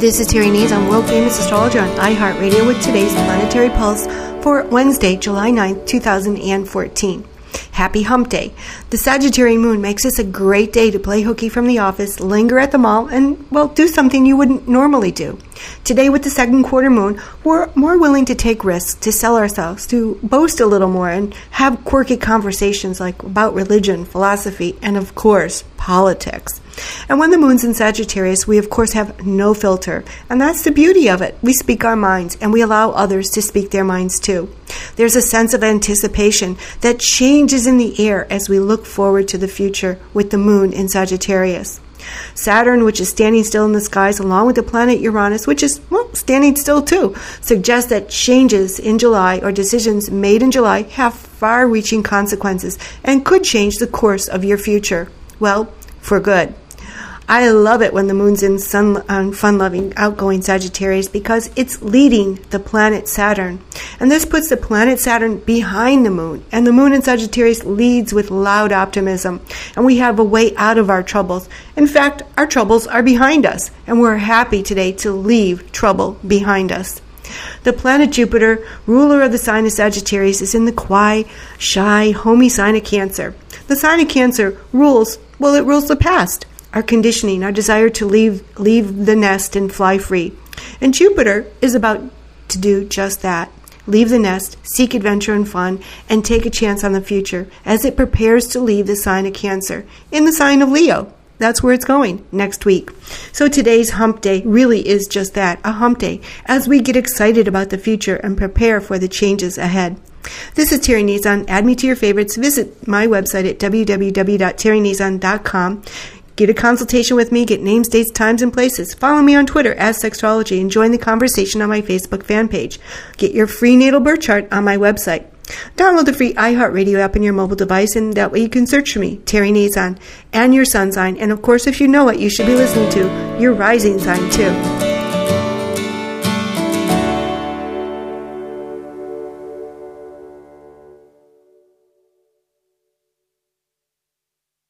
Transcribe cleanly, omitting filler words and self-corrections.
This is Terry Nazon, world famous astrologer on iHeartRadio, with today's Planetary Pulse for Wednesday, July 9th, 2014. Happy Hump Day. The Sagittarian moon makes this a great day to play hooky from the office, linger at the mall, and, well, do something you wouldn't normally do. Today, with the second quarter moon, we're more willing to take risks, to sell ourselves, to boast a little more, and have quirky conversations like about religion, philosophy, and, of course, politics. And when the moon's in Sagittarius, we, of course, have no filter. And that's the beauty of it. We speak our minds, and we allow others to speak their minds, too. There's a sense of anticipation that changes in the air as we look forward to the future with the moon in Sagittarius. Saturn, which is standing still in the skies, along with the planet Uranus, which is standing still too, suggests that changes in July or decisions made in July have far-reaching consequences and could change the course of your future. Well, for good. I love it when the moon's in fun-loving, outgoing Sagittarius because it's leading the planet Saturn. And this puts the planet Saturn behind the moon. And the moon in Sagittarius leads with loud optimism. And we have a way out of our troubles. In fact, our troubles are behind us. And we're happy today to leave trouble behind us. The planet Jupiter, ruler of the sign of Sagittarius, is in the quiet, shy, homey sign of Cancer. The sign of Cancer rules the past. Our conditioning, our desire to leave the nest and fly free. And Jupiter is about to do just that. Leave the nest, seek adventure and fun, and take a chance on the future as it prepares to leave the sign of Cancer in the sign of Leo. That's where it's going next week. So today's hump day really is just that, a hump day, as we get excited about the future and prepare for the changes ahead. This is Terry Nazon. Add me to your favorites. Visit my website at www.terrynazon.com. Get a consultation with me, get names, dates, times, and places. Follow me on Twitter at Sextrology and join the conversation on my Facebook fan page. Get your free natal birth chart on my website. Download the free iHeartRadio app on your mobile device, and that way you can search for me, Terry Nazon, and your sun sign. And, of course, if you know what you should be listening to, your rising sign, too.